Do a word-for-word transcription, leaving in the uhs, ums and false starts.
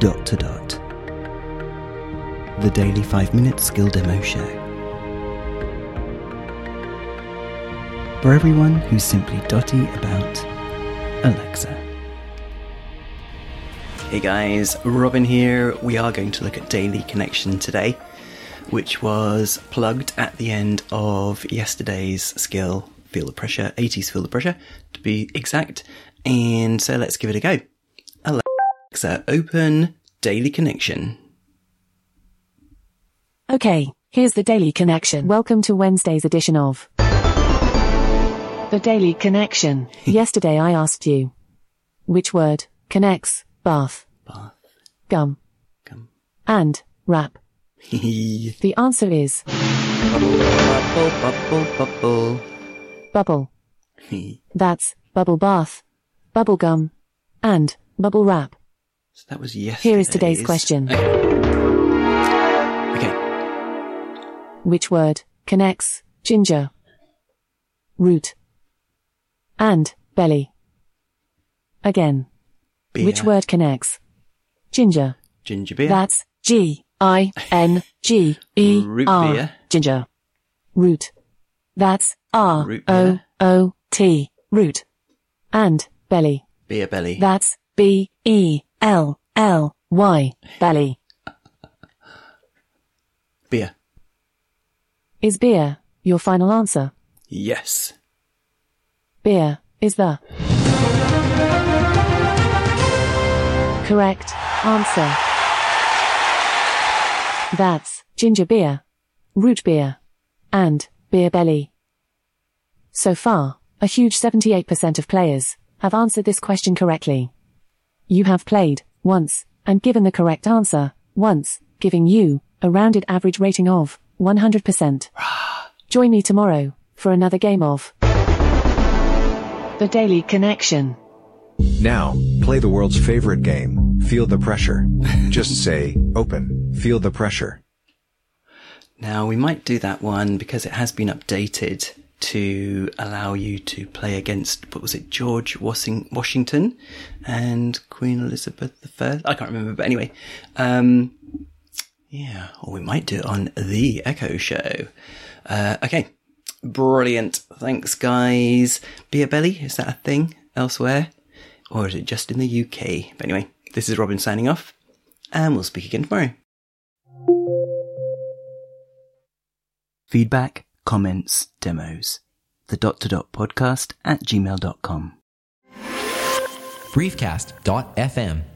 Dot to Dot, the daily five-minute skill demo show. For everyone who's simply dotty about Alexa. Hey guys, Robin here. We are going to look at Daily Connection today, which was plugged at the end of yesterday's skill, Feel the Pressure, eighties Feel the Pressure, to be exact. And so let's give it a go. Alexa, open Daily Connection. Okay, here's the Daily Connection. Welcome to Wednesday's edition of The Daily Connection. Yesterday I asked you, which word connects bath, bath, gum, gum, and wrap? The answer is bubble, bubble, bubble, bubble. Bubble. That's bubble bath, bubble gum, and bubble wrap. So that was yesterday. Here is today's question. Okay. okay. Which word connects ginger, root, and belly? Again. Beer. Which word connects ginger? Ginger beer. That's G I N G E R. Root beer. Ginger. Root. That's R O O T. Root. And belly. Beer belly. That's B E L L Y, belly. Beer. Is beer your final answer? Yes. Beer is the correct answer. That's ginger beer, root beer, and beer belly. So far, a huge seventy-eight percent of players have answered this question correctly. You have played once and given the correct answer once, giving you a rounded average rating of one hundred percent. Join me tomorrow for another game of The Daily Connection. Now, play the world's favorite game, Feel the Pressure. Just say, open, Feel the Pressure. Now, we might do that one because it has been updated to allow you to play against, what was it, George Washington and Queen Elizabeth the First? I can't remember, but anyway. Um, yeah, or we might do it on the Echo Show. Uh, okay, brilliant. Thanks, guys. Beer belly, is that a thing elsewhere? Or is it just in the U K? But anyway, this is Robin signing off, and we'll speak again tomorrow. Feedback, comments, demos. The dot to dot podcast at gmail dot com. Briefcast dot f m